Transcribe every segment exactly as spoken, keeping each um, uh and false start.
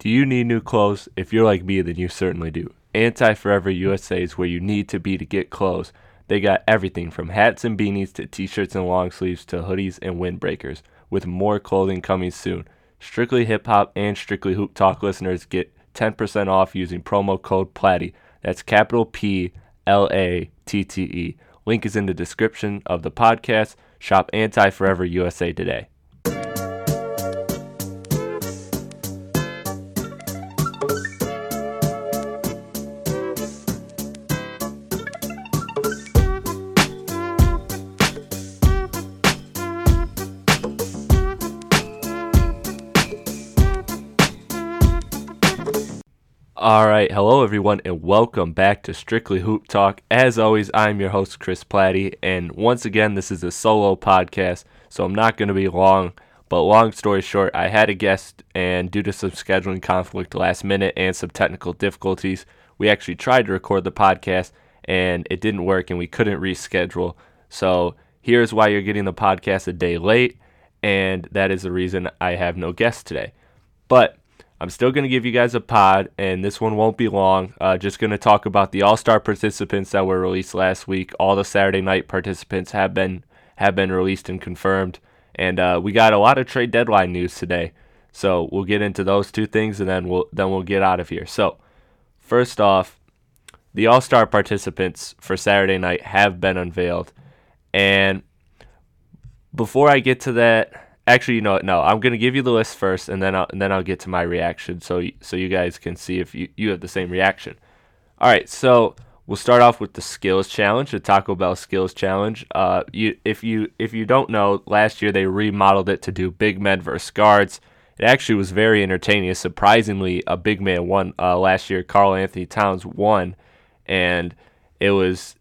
Do you need new clothes? If you're like me, then you certainly do. Anti-Forever U S A is where you need to be to get clothes. They got everything from hats and beanies to t-shirts and long sleeves to hoodies and windbreakers, with more clothing coming soon. Strictly Hip Hop and Strictly Hoop Talk listeners get ten percent off using promo code Platte. That's capital P L A T T E. Link is in the description of the podcast. Shop Anti-Forever U S A today. Alright, hello everyone and welcome back to Strictly Hoop Talk. As always, I'm your host Chris Platte, and once again this is a solo podcast, so I'm not going to be long, but long story short, I had a guest, and due to some scheduling conflict last minute and some technical difficulties, we actually tried to record the podcast, and it didn't work and we couldn't reschedule. So here's why you're getting the podcast a day late, and that is the reason I have no guest today. But I'm still going to give you guys a pod, and this one won't be long. Uh, just going to talk about the All-Star participants that were released last week. All the Saturday night participants have been have been released and confirmed. And uh, we got a lot of trade deadline news today. So we'll get into those two things, and then we'll, then we'll get out of here. So first off, the All-Star participants for Saturday night have been unveiled. And before I get to that... Actually, you know what? No, I'm gonna give you the list first, and then I'll and then I'll get to my reaction, so so you guys can see if you, you have the same reaction. All right, so we'll start off with the skills challenge, the Taco Bell skills challenge. Uh, you if you if you don't know, last year they remodeled it to do big men versus guards. It actually was very entertaining. Surprisingly, a big man won uh, last year. Karl-Anthony Towns won, and it was.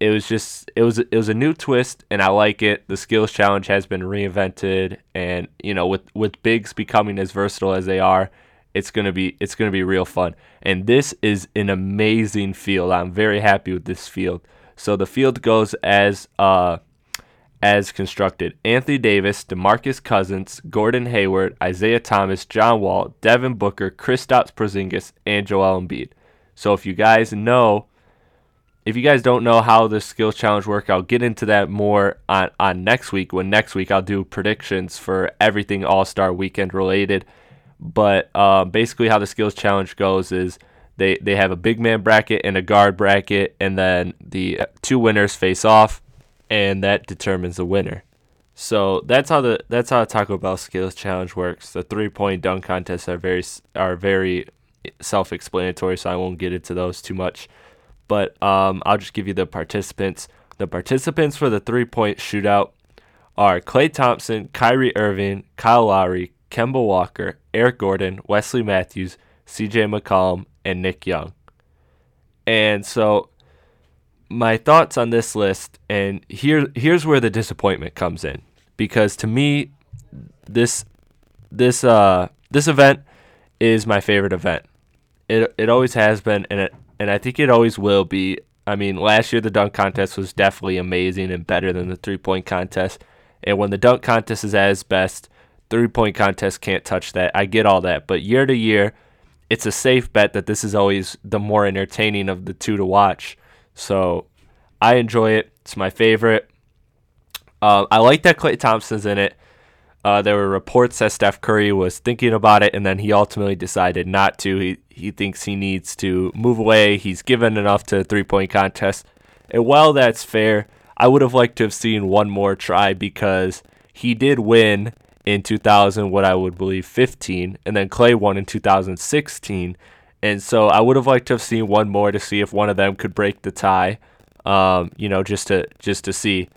It was just it was it was a new twist, and I like it. The skills challenge has been reinvented, and you know, with, with bigs becoming as versatile as they are, it's gonna be it's gonna be real fun. And this is an amazing field. I'm very happy with this field. So the field goes as uh as constructed: Anthony Davis, DeMarcus Cousins, Gordon Hayward, Isaiah Thomas, John Wall, Devin Booker, Kristaps Porzingis, and Joel Embiid. So if you guys know. If you guys don't know how the skills challenge works, I'll get into that more on, on next week. When next week I'll do predictions for everything All-Star Weekend related. But uh, basically how the skills challenge goes is they, they have a big man bracket and a guard bracket, and then the two winners face off, and that determines the winner. So that's how the that's how the Taco Bell skills challenge works. The three-point dunk contests are very are very self-explanatory, so I won't get into those too much. But um, I'll just give you the participants. The participants for the three-point shootout are Klay Thompson, Kyrie Irving, Kyle Lowry, Kemba Walker, Eric Gordon, Wesley Matthews, C J McCollum, and Nick Young. And so my thoughts on this list, and here here's where the disappointment comes in. Because to me, this this uh this event is my favorite event. It it always has been, and it And I think it always will be. I mean, last year the dunk contest was definitely amazing and better than the three-point contest. And when the dunk contest is at its best, three-point contest can't touch that. I get all that. But year to year, it's a safe bet that this is always the more entertaining of the two to watch. So I enjoy it. It's my favorite. Uh, I like that Klay Thompson's in it. Uh, there were reports that Steph Curry was thinking about it, and then he ultimately decided not to. He he thinks he needs to move away. He's given enough to a three-point contest. And while that's fair, I would have liked to have seen one more try, because he did win in two thousand, what I would believe, fifteen, and then Klay won in two thousand sixteen. And so I would have liked to have seen one more to see if one of them could break the tie, um, you know, just to just to see.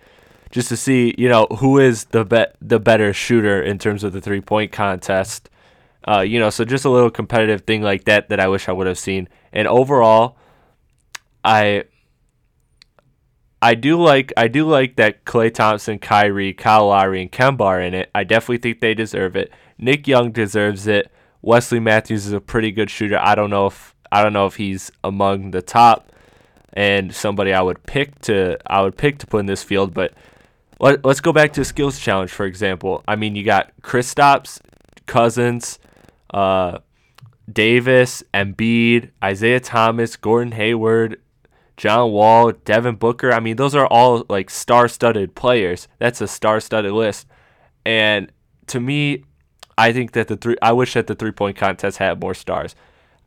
Just to see, you know, who is the be- the better shooter in terms of the three-point contest. Uh, you know, so just a little competitive thing like that that I wish I would have seen. And overall, I I do like I do like that Klay Thompson, Kyrie, Kyle Lowry, and Kemba are in it. I definitely think they deserve it. Nick Young deserves it. Wesley Matthews is a pretty good shooter. I don't know if I don't know if he's among the top and somebody I would pick to I would pick to put in this field, but Let, let's go back to the skills challenge, for example. I mean, you got Kristaps, Cousins, uh, Davis, Embiid, Isaiah Thomas, Gordon Hayward, John Wall, Devin Booker. I mean, those are all like star-studded players. That's a star-studded list. And to me, I think that the three I wish that the three-point contest had more stars.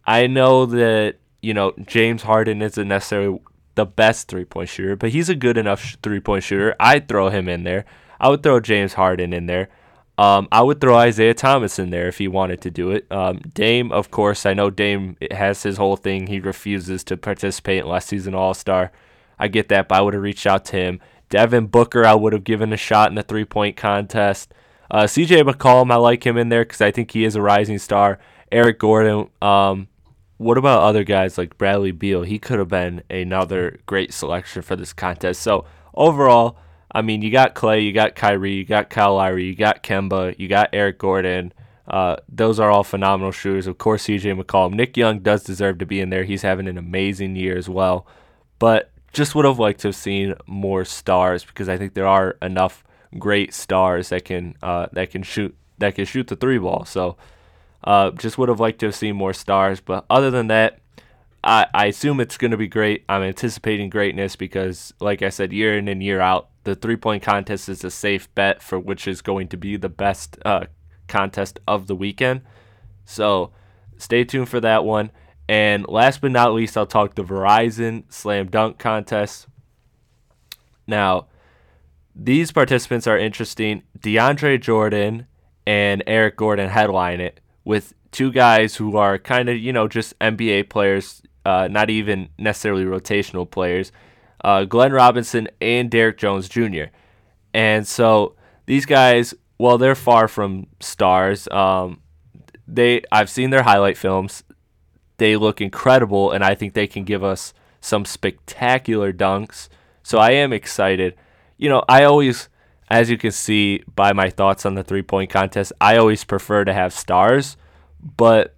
I know that, you know, James Harden isn't necessarily the best three-point shooter, but he's a good enough sh- three-point shooter. I'd throw him in there. I would throw James Harden in there. Um, I would throw Isaiah Thomas in there if he wanted to do it. Um, Dame, of course, I know Dame has his whole thing. He refuses to participate unless he's an all-star. I get that, but I would have reached out to him. Devin Booker, I would have given a shot in the three-point contest. Uh, C J McCollum, I like him in there because I think he is a rising star. Eric Gordon. Um, what about other guys like Bradley Beal? He could have been another great selection for this contest. So overall, I mean, you got Clay, you got Kyrie, you got Kyle Lowry, you got Kemba, you got Eric Gordon. Uh, those are all phenomenal shooters. Of course, C J McCollum. Nick Young does deserve to be in there. He's having an amazing year as well. But just would have liked to have seen more stars because I think there are enough great stars that can uh, that can shoot that can shoot the three ball. So uh, just would have liked to have seen more stars. But other than that, I, I assume it's going to be great. I'm anticipating greatness because, like I said, year in and year out, the three-point contest is a safe bet for which is going to be the best uh, contest of the weekend. So stay tuned for that one. And last but not least, I'll talk the Verizon Slam Dunk Contest. Now, these participants are interesting. DeAndre Jordan and Eric Gordon headline it with two guys who are kind of, you know, just N B A players, uh, not even necessarily rotational players. Uh, Glenn Robinson and Derrick Jones Junior And so these guys, well, they're far from stars. Um, they I've seen their highlight films. They look incredible, and I think they can give us some spectacular dunks. So I am excited. You know, I always, as you can see by my thoughts on the three-point contest, I always prefer to have stars. But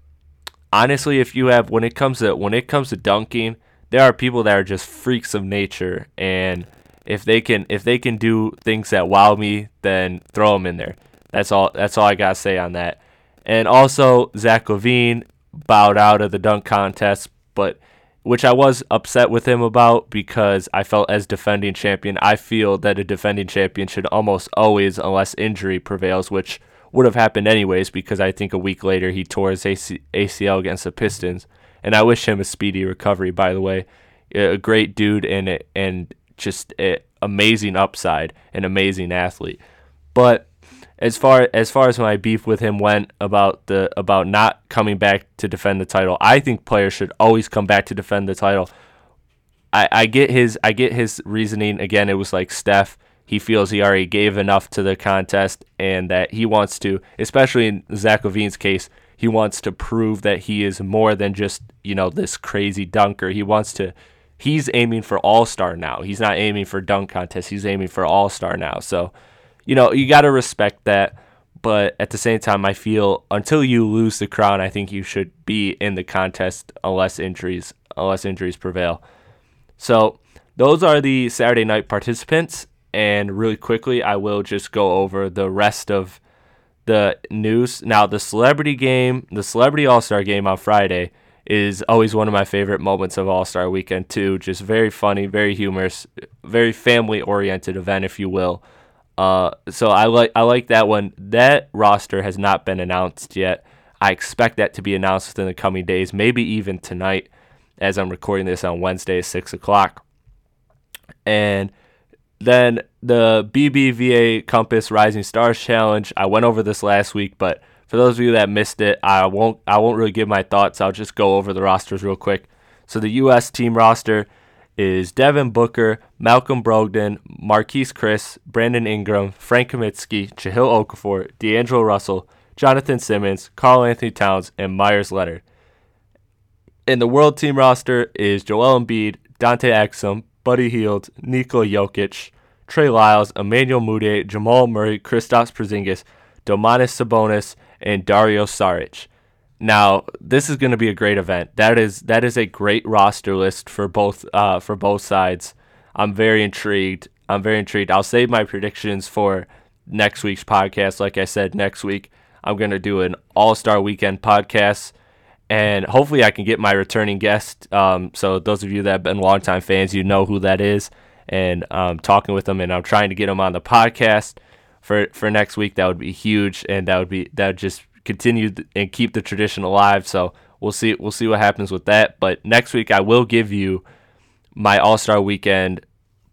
honestly, if you have when it comes to when it comes to dunking, there are people that are just freaks of nature, and if they can if they can do things that wow me, then throw them in there. That's all that's all I gotta say on that. And also, Zach LaVine bowed out of the dunk contest, but which I was upset with him about because I felt as defending champion, I feel that a defending champion should almost always, unless injury prevails, which would have happened anyways because I think a week later he tore his A C L against the Pistons. And I wish him a speedy recovery, by the way. A great dude and and just an amazing upside, an amazing athlete. But as far as far as my beef with him went about the about not coming back to defend the title, I think players should always come back to defend the title. I, I get his I get his reasoning. Again, it was like Steph. He feels he already gave enough to the contest and that he wants to, especially in Zach LaVine's case, he wants to prove that he is more than just, you know, this crazy dunker. He wants to, he's aiming for all-star now. He's not aiming for dunk contest. He's aiming for all-star now. So, you know, you got to respect that. But at the same time, I feel until you lose the crown, I think you should be in the contest unless injuries, unless injuries prevail. So those are the Saturday night participants. And really quickly, I will just go over the rest of the news. Now, the celebrity game, the celebrity all-star game on Friday is always one of my favorite moments of all-star weekend too. Just very funny, very humorous, very family-oriented event, if you will. Uh, so I like I like that one. That roster has not been announced yet. I expect that to be announced within the coming days, maybe even tonight, as I'm recording this on Wednesday at six o'clock. And then the B B V A Compass Rising Stars Challenge. I went over this last week, but for those of you that missed it, I won't I won't really give my thoughts. I'll just go over the rosters real quick. So the U S team roster is Devin Booker, Malcolm Brogdon, Marquise Chris, Brandon Ingram, Frank Kaminsky, Jahlil Okafor, D'Angelo Russell, Jonathan Simmons, Karl-Anthony Towns, and Myers Leonard. And the world team roster is Joel Embiid, Dante Exum, Buddy Hield, Nikola Jokic, Trey Lyles, Emmanuel Mudiay, Jamal Murray, Kristaps Porzingis, Domantas Sabonis, and Dario Saric. Now, this is going to be a great event. That is that is a great roster list for both uh, for both sides. I'm very intrigued. I'm very intrigued. I'll save my predictions for next week's podcast. Like I said, next week I'm going to do an All-Star Weekend podcast. And hopefully I can get my returning guest. Um, so those of you that have been longtime fans, you know who that is. And I'm talking with him, and I'm trying to get him on the podcast for, for next week. That would be huge, and that would be that would just continue and keep the tradition alive. So we'll see we'll see what happens with that. But next week I will give you my All-Star Weekend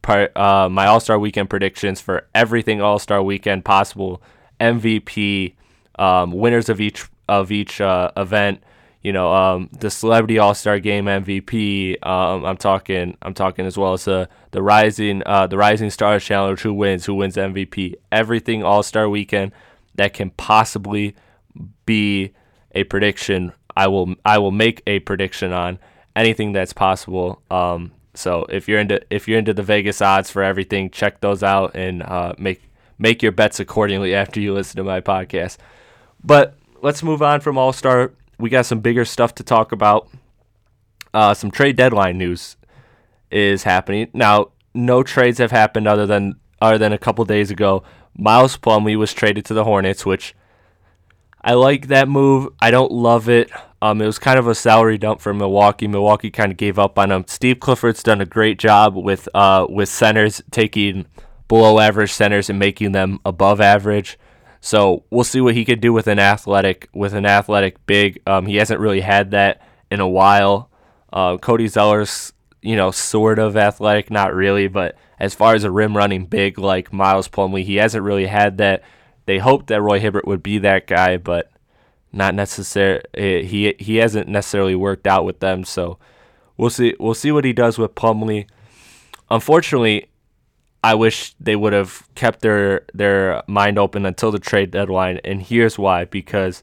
uh, my All-Star Weekend predictions for everything All-Star Weekend possible, M V P, um, winners of each of each uh, event. You know, um, the Celebrity All-Star Game M V P. Um, I'm talking. I'm talking as well as the the rising uh, the Rising Stars Challenge. Who wins? Who wins M V P? Everything All-Star Weekend that can possibly be a prediction. I will. I will make a prediction on anything that's possible. Um, so if you're into if you're into the Vegas odds for everything, check those out and uh, make make your bets accordingly after you listen to my podcast. But let's move on from All-Star. We got some bigger stuff to talk about. Uh, some trade deadline news is happening. Now, no trades have happened other than other than a couple days ago. Miles Plumlee was traded to the Hornets, which I like that move. I don't love it. Um, it was kind of a salary dump for Milwaukee. Milwaukee kind of gave up on him. Steve Clifford's done a great job with uh with centers, taking below average centers and making them above average. So we'll see what he could do with an athletic with an athletic big. Um, he hasn't really had that in a while. Uh, Cody Zeller's, you know, sort of athletic, not really, but as far as a rim running big like Miles Plumlee, he hasn't really had that. They hoped that Roy Hibbert would be that guy, but not necessarily. He he hasn't necessarily worked out with them. So we'll see we'll see what he does with Plumlee. Unfortunately, I wish they would have kept their their mind open until the trade deadline, and here's why: because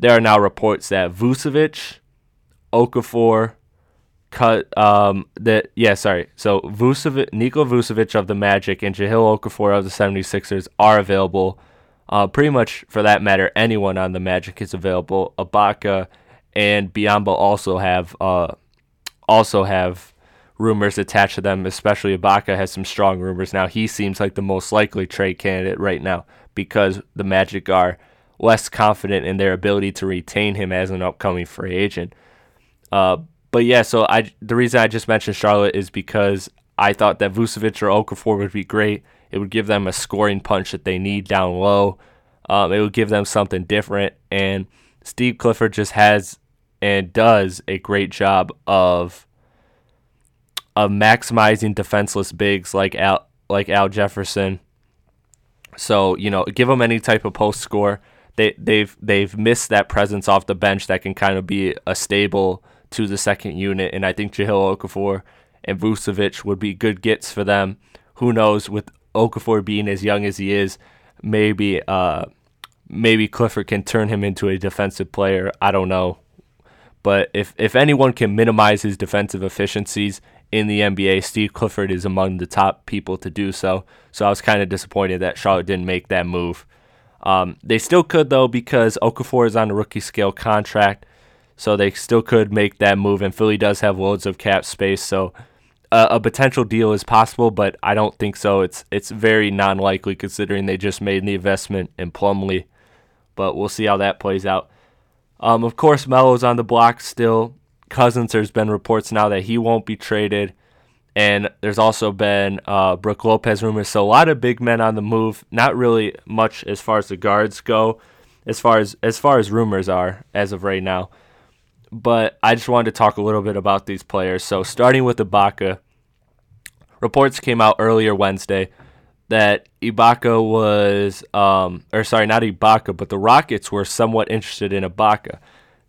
there are now reports that Vucevic, Okafor, cut um that yeah sorry so Vucevic, Nikola Vucevic of the Magic and Jahlil Okafor of the seventy-sixers are available. Uh, pretty much for that matter, anyone on the Magic is available. Ibaka and Biyombo also have uh also have. rumors attached to them, especially Ibaka has some strong rumors now. He seems like the most likely trade candidate right now because the Magic are less confident in their ability to retain him as an upcoming free agent. Uh, but yeah, so I the reason I just mentioned Charlotte is because I thought that Vucevic or Okafor would be great. It would give them a scoring punch that they need down low. Um, it would give them something different. And Steve Clifford just has and does a great job of of maximizing defenseless bigs like Al, like Al Jefferson. So, you know, give them any type of post score. They, they've they've missed that presence off the bench that can kind of be a stable to the second unit, and I think Jahlil Okafor and Vucevic would be good gets for them. Who knows, with Okafor being as young as he is, maybe uh, maybe Clifford can turn him into a defensive player. I don't know. But if, if anyone can minimize his defensive efficiencies in the N B A, Steve Clifford is among the top people to do so. So I was kind of disappointed that Charlotte didn't make that move. Um, they still could, though, because Okafor is on a rookie scale contract. So they still could make that move. And Philly does have loads of cap space. So uh, a potential deal is possible, but I don't think so. It's it's very non-likely considering they just made the investment in Plumlee. But we'll see how that plays out. Um, of course, Melo's on the block still. Cousins, there's been reports now that he won't be traded, and there's also been uh, Brooke Lopez rumors. So a lot of big men on the move. Not really much as far as the guards go, as far as as far as rumors are as of right now. But I just wanted to talk a little bit about these players. So starting with Ibaka, reports came out earlier Wednesday that Ibaka was, um, or sorry, not Ibaka, but the Rockets were somewhat interested in Ibaka.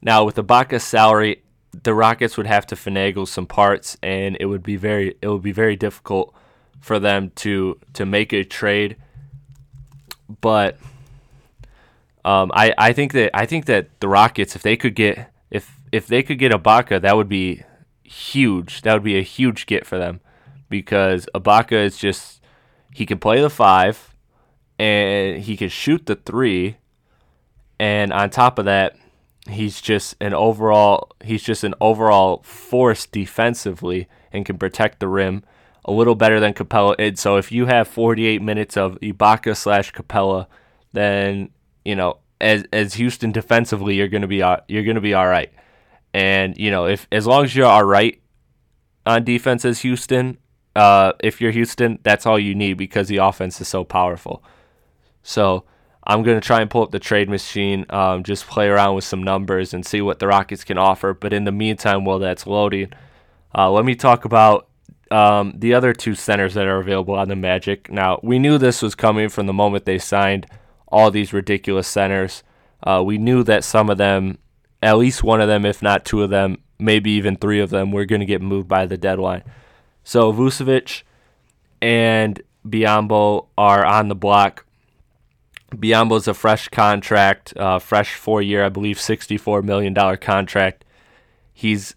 Now with Ibaka's salary, the Rockets would have to finagle some parts, and it would be very it would be very difficult for them to to make a trade. But um, I I think that I think that the Rockets, if they could get if if they could get Ibaka, that would be huge. That would be a huge get for them because Ibaka is just he can play the five and he can shoot the three, and on top of that, He's just an overall he's just an overall force defensively and can protect the rim a little better than Capella. And so if you have forty-eight minutes of Ibaka slash Capella, then you know as as Houston defensively you're gonna be you're gonna be all right. And, you know, if as long as you're all right on defense as Houston, uh, if you're Houston, that's all you need because the offense is so powerful. So I'm going to try and pull up the trade machine, um, just play around with some numbers and see what the Rockets can offer. But in the meantime, while that's loading, uh, let me talk about um, the other two centers that are available on the Magic. Now, we knew this was coming from the moment they signed all these ridiculous centers. Uh, we knew that some of them, at least one of them, if not two of them, maybe even three of them, were going to get moved by the deadline. So Vucevic and Biyombo are on the block. Biyombo's a fresh contract, uh, fresh four-year, I believe, sixty-four million dollars contract. He's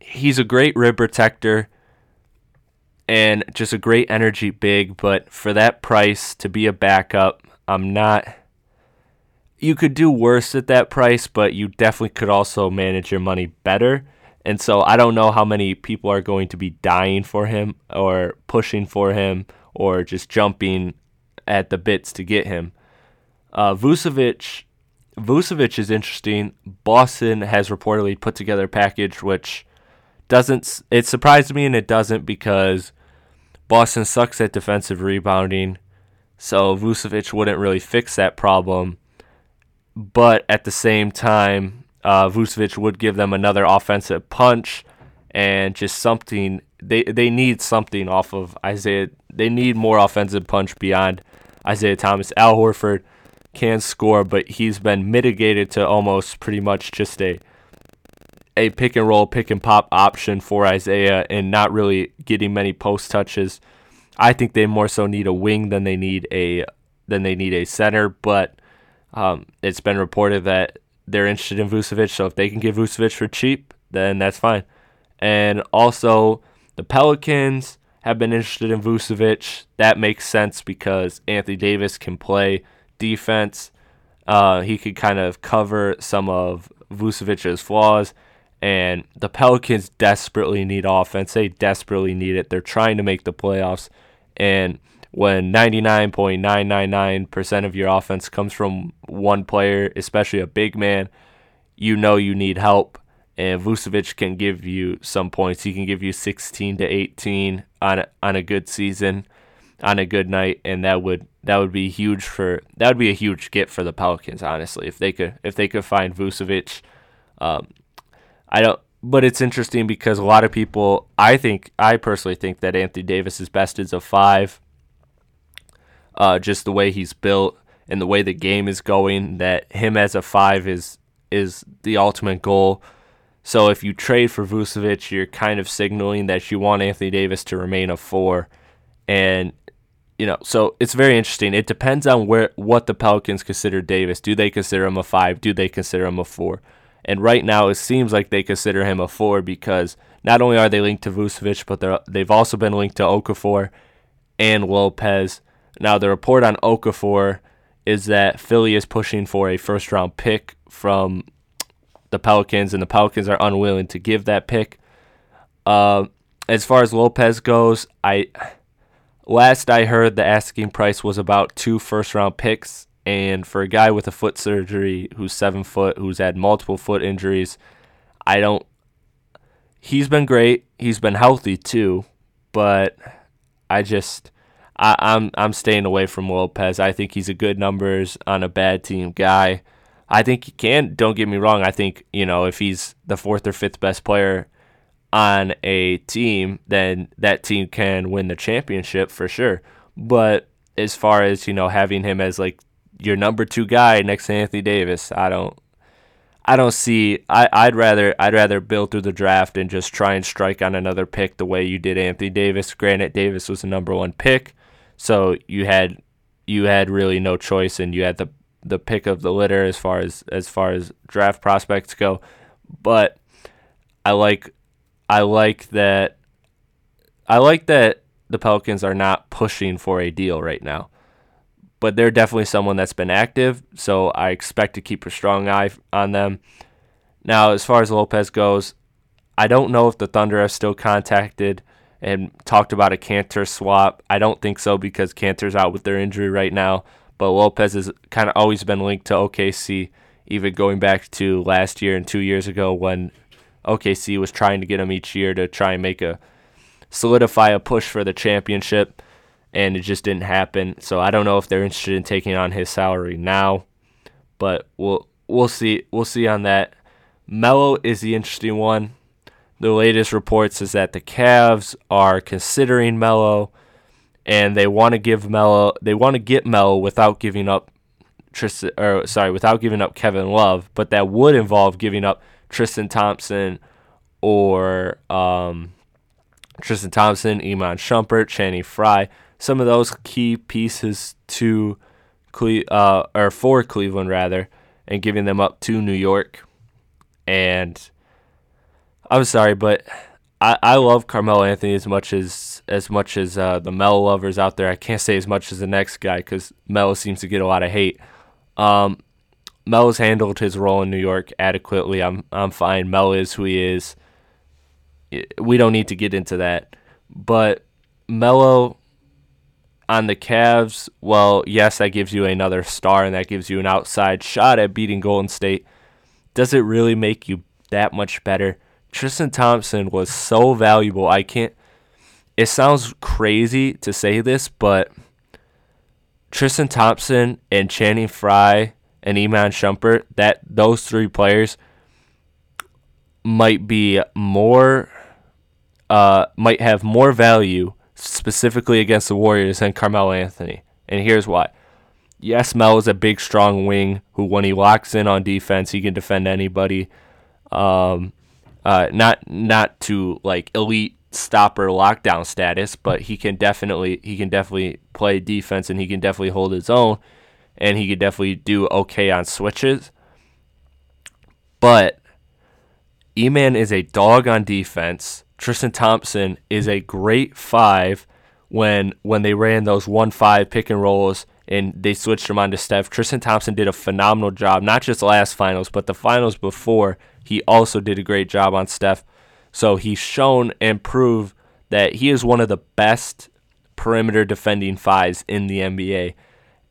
he's a great rim protector and just a great energy big, but for that price to be a backup, I'm not... You could do worse at that price, but you definitely could also manage your money better. And so I don't know how many people are going to be dying for him or pushing for him or just jumping at the bits to get him. Uh, Vucevic, Vucevic is interesting. Boston has reportedly put together a package, which doesn't. It surprised me, and it doesn't, because Boston sucks at defensive rebounding. So Vucevic wouldn't really fix that problem. But at the same time, uh, Vucevic would give them another offensive punch and just something. They they need something off of Isaiah. They need more offensive punch beyond Isaiah Thomas. Al Horford can score, but he's been mitigated to almost pretty much just a a pick and roll, pick and pop option for Isaiah and not really getting many post touches. I think they more so need a wing than they need a than they need a center, but Um, it's been reported that they're interested in Vucevic, so if they can get Vucevic for cheap, then that's fine. And also, the Pelicans have been interested in Vucevic. That makes sense because Anthony Davis can play defense. Uh, he could kind of cover some of Vucevic's flaws. And the Pelicans desperately need offense. They desperately need it. They're trying to make the playoffs. And when ninety-nine point nine nine nine percent of your offense comes from one player, especially a big man, you know you need help. And Vucevic can give you some points. He can give you sixteen to eighteen on a, on a good season, on a good night, and that would that would be huge for that would be a huge get for the Pelicans, honestly, if they could if they could find Vucevic. Um, I don't. But it's interesting because a lot of people, I think, I personally think that Anthony Davis is best as a five. Uh, just the way he's built and the way the game is going, that him as a five is is the ultimate goal. So if you trade for Vucevic, you're kind of signaling that you want Anthony Davis to remain a four. And, you know, so it's very interesting. It depends on where what the Pelicans consider Davis. Do they consider him a five? Do they consider him a four? And right now it seems like they consider him a four because not only are they linked to Vucevic, but they've also been linked to Okafor and Lopez. Now, the report on Okafor is that Philly is pushing for a first-round pick from the Pelicans, and the Pelicans are unwilling to give that pick. Uh, as far as Lopez goes, I last I heard the asking price was about two first-round picks, and for a guy with a foot surgery who's seven foot, who's had multiple foot injuries, I don't. He's been great. He's been healthy too, but I just. I, I'm I'm staying away from Lopez. I think he's a good numbers on a bad team guy. I think he can. Don't get me wrong. I think, you know, if he's the fourth or fifth best player on a team, then that team can win the championship for sure. But as far as, you know, having him as like your number two guy next to Anthony Davis, I don't I don't see. I, I'd rather I'd rather build through the draft and just try and strike on another pick the way you did Anthony Davis. Granted, Davis was the number one pick. So you had you had really no choice, and you had the the pick of the litter as far as as far as draft prospects go. But I like I like that I like that the Pelicans are not pushing for a deal right now. But they're definitely someone that's been active, so I expect to keep a strong eye on them. Now, as far as Lopez goes, I don't know if the Thunder have still contacted and talked about a Cantor swap. I don't think so because Cantor's out with their injury right now. But Lopez has kind of always been linked to O K C, even going back to last year and two years ago when O K C was trying to get him each year to try and make a solidify a push for the championship, and it just didn't happen. So I don't know if they're interested in taking on his salary now, but we'll we'll see we'll see on that. Melo is the interesting one. The latest reports is that the Cavs are considering Melo, and they want to give Melo they want to get Melo without giving up Tristan or sorry, without giving up Kevin Love, but that would involve giving up Tristan Thompson or um, Tristan Thompson, Iman Shumpert, Channing Frye, some of those key pieces to Cle- uh, or for Cleveland rather, and giving them up to New York. And I'm sorry, but I, I love Carmelo Anthony as much as as much as uh, the Melo lovers out there. I can't say as much as the next guy because Melo seems to get a lot of hate. Um, Melo's handled his role in New York adequately. I'm I'm fine. Melo is who he is. We don't need to get into that. But Melo on the Cavs, well, yes, that gives you another star and that gives you an outside shot at beating Golden State. Does it really make you that much better? Tristan Thompson was so valuable. I can't – it sounds crazy to say this, but Tristan Thompson and Channing Frye and Iman Shumpert, that those three players might be more uh, – might have more value specifically against the Warriors than Carmelo Anthony. And here's why. Yes, Mel is a big, strong wing who, when he locks in on defense, he can defend anybody. Um, uh, not not to like elite stopper lockdown status, but he can definitely he can definitely play defense, and he can definitely hold his own, and he can definitely do okay on switches. But E-Man is a dog on defense. Tristan Thompson is a great five when when they ran those one five pick and rolls. And they switched him on to Steph. Tristan Thompson did a phenomenal job, not just last finals, but the finals before. He also did a great job on Steph. So he's shown and proved that he is one of the best perimeter defending fives in the N B A.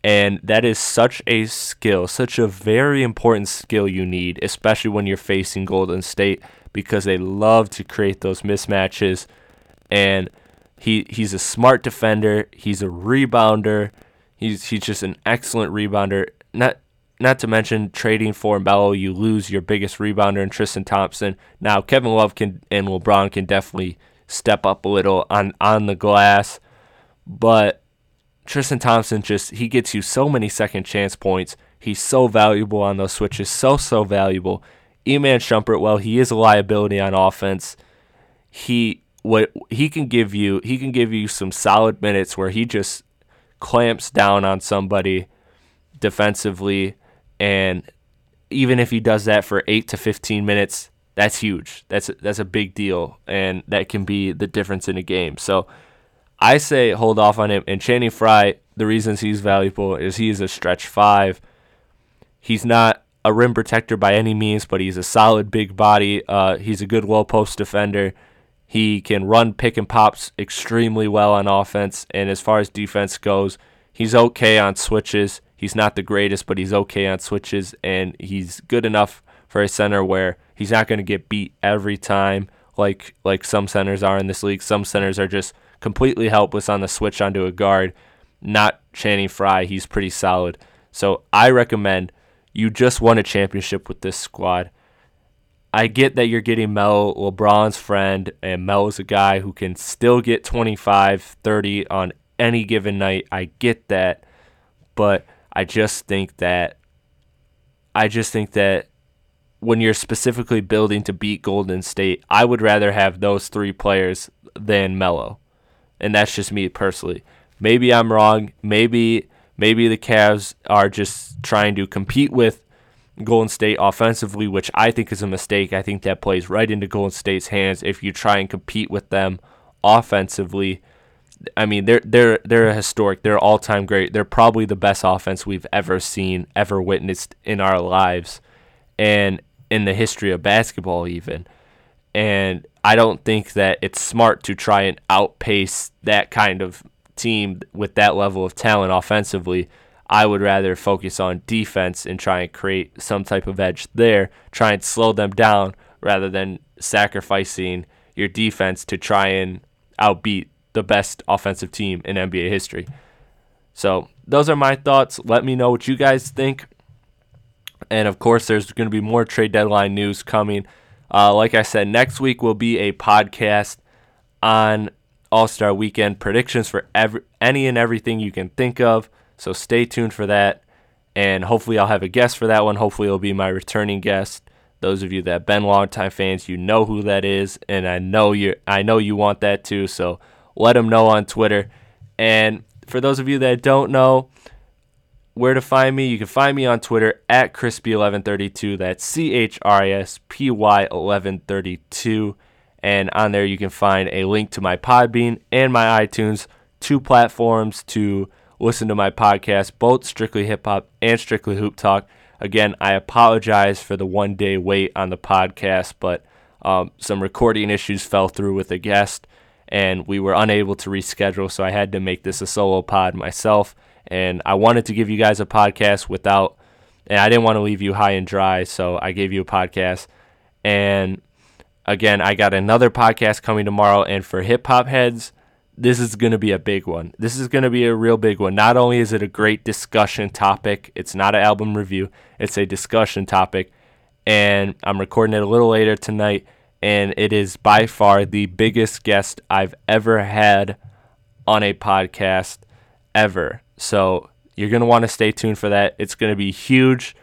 And that is such a skill, such a very important skill you need, especially when you're facing Golden State, because they love to create those mismatches. And he he's a smart defender. He's a rebounder. He's he's just an excellent rebounder. Not not to mention trading for Melo, you lose your biggest rebounder in Tristan Thompson. Now Kevin Love can and LeBron can definitely step up a little on, on the glass, but Tristan Thompson just he gets you so many second chance points. He's so valuable on those switches, so so valuable. Iman Shumpert, well, he is a liability on offense. He what he can give you he can give you some solid minutes where he just clamps down on somebody defensively, and even if he does that for eight to fifteen minutes, that's huge. That's that's a big deal, and that can be the difference in a game. So I say hold off on him. And Channing Frye, the reasons he's valuable is he is a stretch five. He's not a rim protector by any means, but he's a solid big body. Uh, he's a good low post defender. He can run pick and pops extremely well on offense, and as far as defense goes, he's okay on switches. He's not the greatest, but he's okay on switches, and he's good enough for a center where he's not going to get beat every time like like some centers are in this league. Some centers are just completely helpless on the switch onto a guard. Not Channing Frye. He's pretty solid. So I recommend you just won a championship with this squad. I get that you're getting Melo, LeBron's friend, and Melo's a guy who can still get twenty-five, thirty on any given night. I get that, but I just think that I just think that when you're specifically building to beat Golden State, I would rather have those three players than Melo, and that's just me personally. Maybe I'm wrong. Maybe maybe the Cavs are just trying to compete with Golden State offensively, which I think is a mistake. I think that plays right into Golden State's hands if you try and compete with them offensively. I mean, they're they're they're a historic. They're all-time great. They're probably the best offense we've ever seen, ever witnessed in our lives, and in the history of basketball even. And I don't think that it's smart to try and outpace that kind of team with that level of talent offensively. I would rather focus on defense and try and create some type of edge there, try and slow them down, rather than sacrificing your defense to try and outbeat the best offensive team in N B A history. So those are my thoughts. Let me know what you guys think. And, of course, there's going to be more trade deadline news coming. Uh, like I said, next week will be a podcast on All-Star Weekend predictions for every, any and everything you can think of. So stay tuned for that. And hopefully I'll have a guest for that one. Hopefully it'll be my returning guest. Those of you that have been longtime fans, you know who that is. And I know you I know you want that too. So let them know on Twitter. And for those of you that don't know where to find me, you can find me on Twitter at Crispy eleven thirty-two. That's C H R I S P Y eleven thirty-two. And on there you can find a link to my Podbean and my iTunes, two platforms to listen to my podcast, both Strictly Hip Hop and Strictly Hoop Talk. Again, I apologize for the one-day wait on the podcast, but um, some recording issues fell through with a guest, and we were unable to reschedule, so I had to make this a solo pod myself. And I wanted to give you guys a podcast without, and I didn't want to leave you high and dry, so I gave you a podcast. And again, I got another podcast coming tomorrow, and for hip-hop heads, this is going to be a big one. This is going to be a real big one. Not only is it a great discussion topic, it's not an album review, it's a discussion topic, and I'm recording it a little later tonight, and it is by far the biggest guest I've ever had on a podcast ever. So you're going to want to stay tuned for that. It's going to be huge.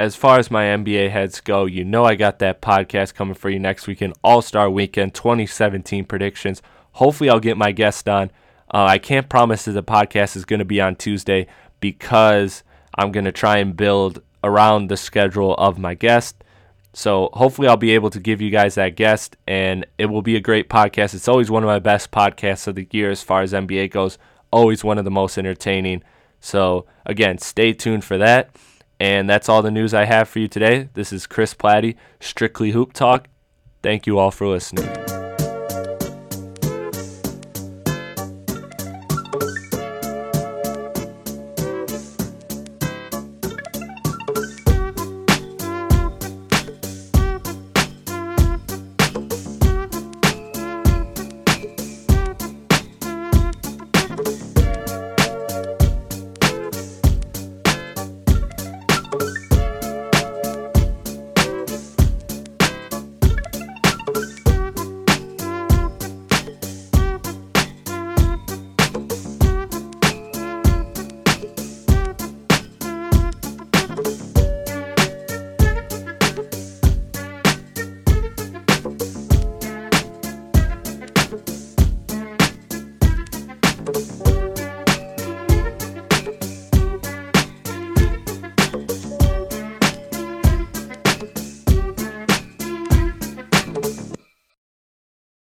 As far as my N B A heads go, you know I got that podcast coming for you next weekend, All-Star Weekend twenty seventeen predictions. Hopefully I'll get my guest on. Uh, I can't promise that the podcast is going to be on Tuesday because I'm going to try and build around the schedule of my guest. So hopefully I'll be able to give you guys that guest, and it will be a great podcast. It's always one of my best podcasts of the year as far as N B A goes. Always one of the most entertaining. So again, stay tuned for that. And that's all the news I have for you today. This is Chris Platte, Strictly Hoop Talk. Thank you all for listening.